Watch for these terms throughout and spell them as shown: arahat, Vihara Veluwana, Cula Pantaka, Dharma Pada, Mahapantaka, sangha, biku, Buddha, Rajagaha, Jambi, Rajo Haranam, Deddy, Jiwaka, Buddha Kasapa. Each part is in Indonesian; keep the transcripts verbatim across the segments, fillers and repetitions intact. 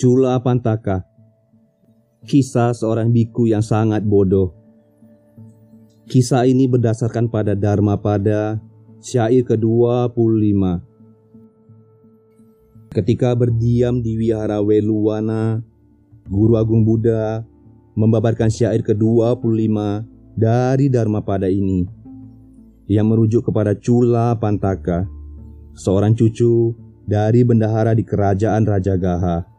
Cula Pantaka, kisah seorang biku yang sangat bodoh. Kisah ini berdasarkan pada Dharma Pada, syair ke dua puluh lima. Ketika berdiam di Vihara Veluwana, Guru Agung Buddha membabarkan syair ke dua puluh lima dari Dharma Pada ini, yang merujuk kepada Cula Pantaka, seorang cucu dari bendahara di kerajaan Rajagaha.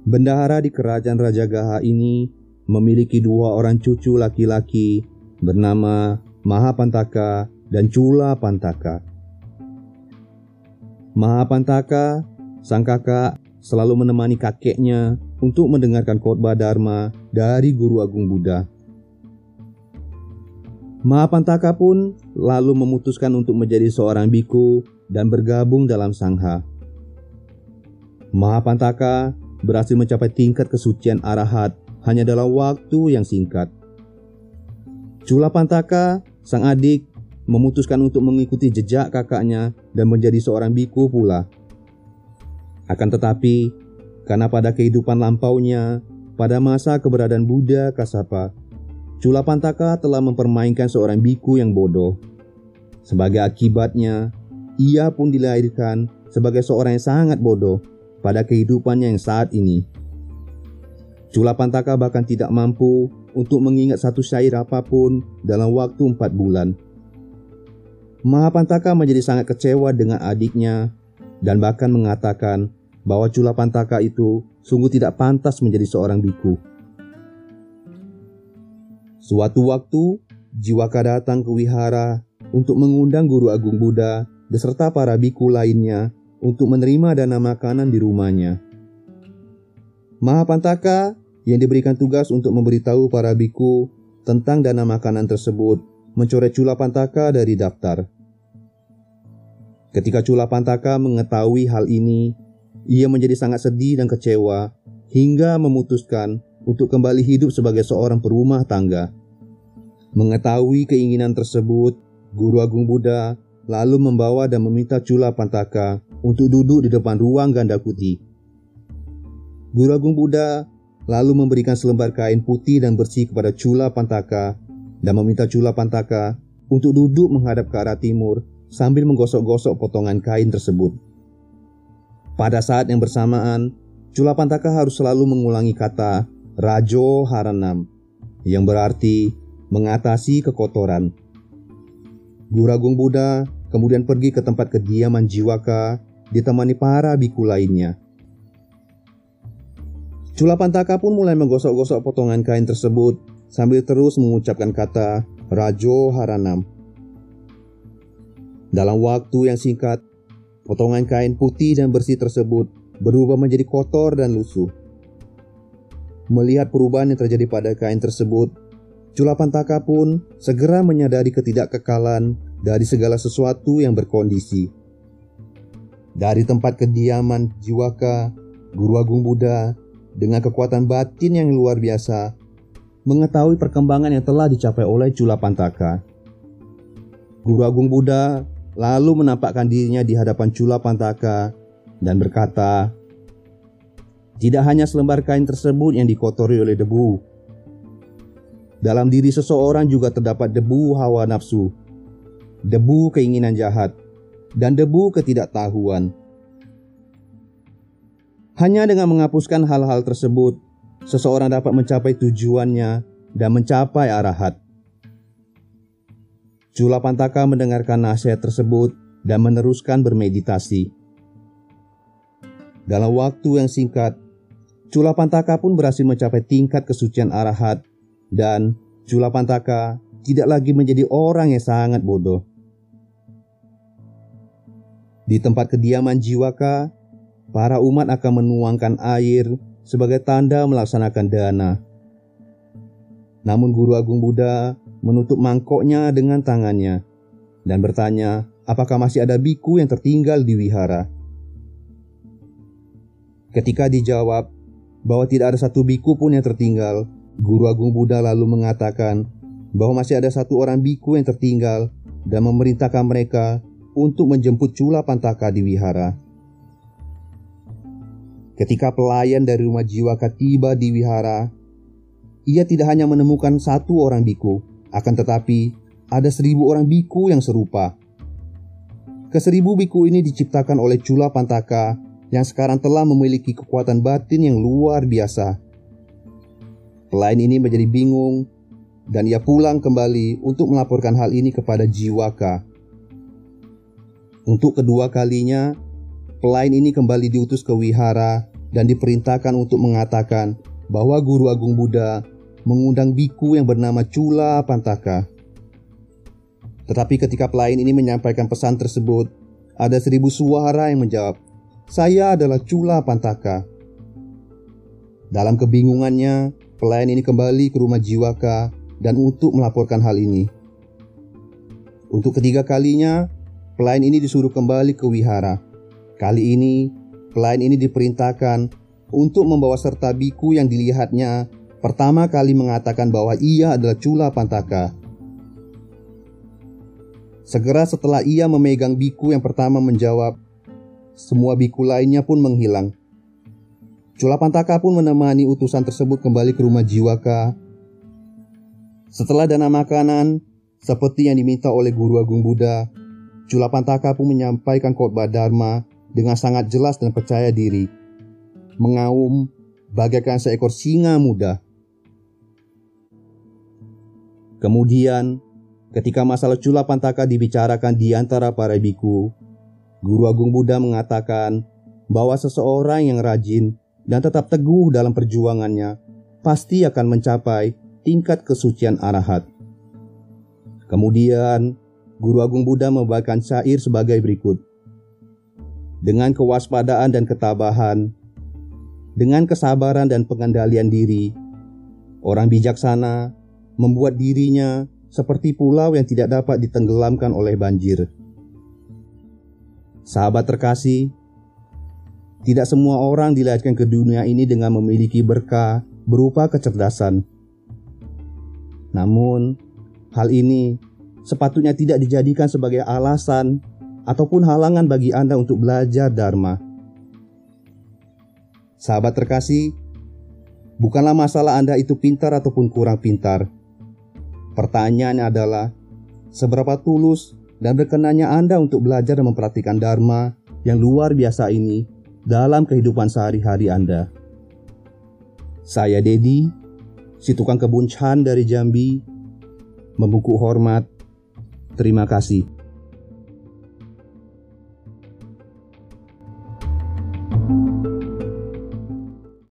Bendahara di kerajaan Rajagaha ini memiliki dua orang cucu laki-laki bernama Mahapantaka dan Cula Pantaka. Mahapantaka, sang kakak, selalu menemani kakeknya untuk mendengarkan khotbah Dharma dari Guru Agung Buddha. Mahapantaka pun lalu memutuskan untuk menjadi seorang biku dan bergabung dalam sangha. Mahapantaka berhasil mencapai tingkat kesucian arahat hanya dalam waktu yang singkat. Cula Pantaka, sang adik, memutuskan untuk mengikuti jejak kakaknya dan menjadi seorang biku pula. Akan tetapi, karena pada kehidupan lampaunya, pada masa keberadaan Buddha Kasapa, Cula Pantaka telah mempermainkan seorang biku yang bodoh. Sebagai akibatnya, ia pun dilahirkan sebagai seorang yang sangat bodoh pada kehidupannya yang saat ini. Cula Pantaka bahkan tidak mampu untuk mengingat satu syair apapun dalam waktu empat bulan. Mahapantaka menjadi sangat kecewa dengan adiknya dan bahkan mengatakan bahwa Cula Pantaka itu sungguh tidak pantas menjadi seorang biku. Suatu waktu, Jiwaka datang ke wihara untuk mengundang Guru Agung Buddha beserta para biku lainnya untuk menerima dana makanan di rumahnya. Mahapantaka yang diberikan tugas untuk memberitahu para biku tentang dana makanan tersebut mencoret Cula Pantaka dari daftar. Ketika Cula Pantaka mengetahui hal ini, ia menjadi sangat sedih dan kecewa hingga memutuskan untuk kembali hidup sebagai seorang perumah tangga. Mengetahui keinginan tersebut, Guru Agung Buddha lalu membawa dan meminta Cula Pantaka untuk duduk di depan ruang ganda putih. Guru Agung Buddha lalu memberikan selembar kain putih dan bersih kepada Cula Pantaka dan meminta Cula Pantaka untuk duduk menghadap ke arah timur sambil menggosok-gosok potongan kain tersebut. Pada saat yang bersamaan, Cula Pantaka harus selalu mengulangi kata Rajo Haranam, yang berarti mengatasi kekotoran. Guru Agung Buddha kemudian pergi ke tempat kediaman Jiwaka ditemani para biku lainnya. Cula Pantaka pun mulai menggosok-gosok potongan kain tersebut sambil terus mengucapkan kata Rajo Haranam. Dalam waktu yang singkat, potongan kain putih dan bersih tersebut berubah menjadi kotor dan lusuh. Melihat perubahan yang terjadi pada kain tersebut, Cula Pantaka pun segera menyadari ketidakkekalan dari segala sesuatu yang berkondisi. Dari tempat kediaman Jiwaka, Guru Agung Buddha dengan kekuatan batin yang luar biasa mengetahui perkembangan yang telah dicapai oleh Cula Pantaka. Guru Agung Buddha lalu menampakkan dirinya di hadapan Cula Pantaka dan berkata, "Tidak hanya selembar kain tersebut yang dikotori oleh debu. Dalam diri seseorang juga terdapat debu hawa nafsu, debu keinginan jahat, dan debu ketidaktahuan. Hanya dengan menghapuskan hal-hal tersebut, seseorang dapat mencapai tujuannya dan mencapai arahat." Cula Pantaka mendengarkan nasihat tersebut dan meneruskan bermeditasi. Dalam waktu yang singkat, Cula Pantaka pun berhasil mencapai tingkat kesucian arahat, dan Cula Pantaka tidak lagi menjadi orang yang sangat bodoh. Di tempat kediaman Jiwaka, para umat akan menuangkan air sebagai tanda melaksanakan dana. Namun Guru Agung Buddha menutup mangkoknya dengan tangannya dan bertanya apakah masih ada biku yang tertinggal di wihara. Ketika dijawab bahwa tidak ada satu biku pun yang tertinggal, Guru Agung Buddha lalu mengatakan bahwa masih ada satu orang biku yang tertinggal dan memerintahkan mereka untuk menjemput Cula Pantaka di wihara. Ketika pelayan dari rumah Jiwaka tiba di wihara, ia tidak hanya menemukan satu orang biku, akan tetapi ada seribu orang biku yang serupa. Keseribu biku ini diciptakan oleh Cula Pantaka yang sekarang telah memiliki kekuatan batin yang luar biasa. Pelayan ini menjadi bingung dan ia pulang kembali untuk melaporkan hal ini kepada Jiwaka. Untuk kedua kalinya, pelayan ini kembali diutus ke wihara dan diperintahkan untuk mengatakan bahwa Guru Agung Buddha mengundang biku yang bernama Cula Pantaka. Tetapi ketika pelayan ini menyampaikan pesan tersebut, ada seribu suara yang menjawab, "Saya adalah Cula Pantaka." Dalam kebingungannya, pelayan ini kembali ke rumah Jiwaka dan untuk melaporkan hal ini. Untuk ketiga kalinya, pelayan ini disuruh kembali ke wihara. Kali ini, pelayan ini diperintahkan untuk membawa serta biku yang dilihatnya pertama kali mengatakan bahwa ia adalah Cula Pantaka. Segera setelah ia memegang biku yang pertama menjawab, semua biku lainnya pun menghilang. Cula Pantaka pun menemani utusan tersebut kembali ke rumah Jiwaka. Setelah dana makanan, seperti yang diminta oleh Guru Agung Buddha, Cula Pantaka pun menyampaikan khotbah Dharma dengan sangat jelas dan percaya diri, mengaum bagaikan seekor singa muda. Kemudian, ketika masalah Cula Pantaka dibicarakan di antara para biku, Guru Agung Buddha mengatakan bahwa seseorang yang rajin dan tetap teguh dalam perjuangannya pasti akan mencapai tingkat kesucian arahat. Kemudian, Guru Agung Buddha membawakan syair sebagai berikut. Dengan kewaspadaan dan ketabahan, dengan kesabaran dan pengendalian diri, orang bijaksana membuat dirinya seperti pulau yang tidak dapat ditenggelamkan oleh banjir. Sahabat terkasih, tidak semua orang dilahirkan ke dunia ini dengan memiliki berkah berupa kecerdasan. Namun, hal ini sepatutnya tidak dijadikan sebagai alasan ataupun halangan bagi Anda untuk belajar Dharma. Sahabat terkasih, bukanlah masalah Anda itu pintar ataupun kurang pintar. Pertanyaannya adalah, seberapa tulus dan berkenannya Anda untuk belajar dan memperhatikan Dharma yang luar biasa ini dalam kehidupan sehari-hari Anda. Saya Deddy, si tukang kebun Chan dari Jambi, membungkuk hormat. Terima kasih.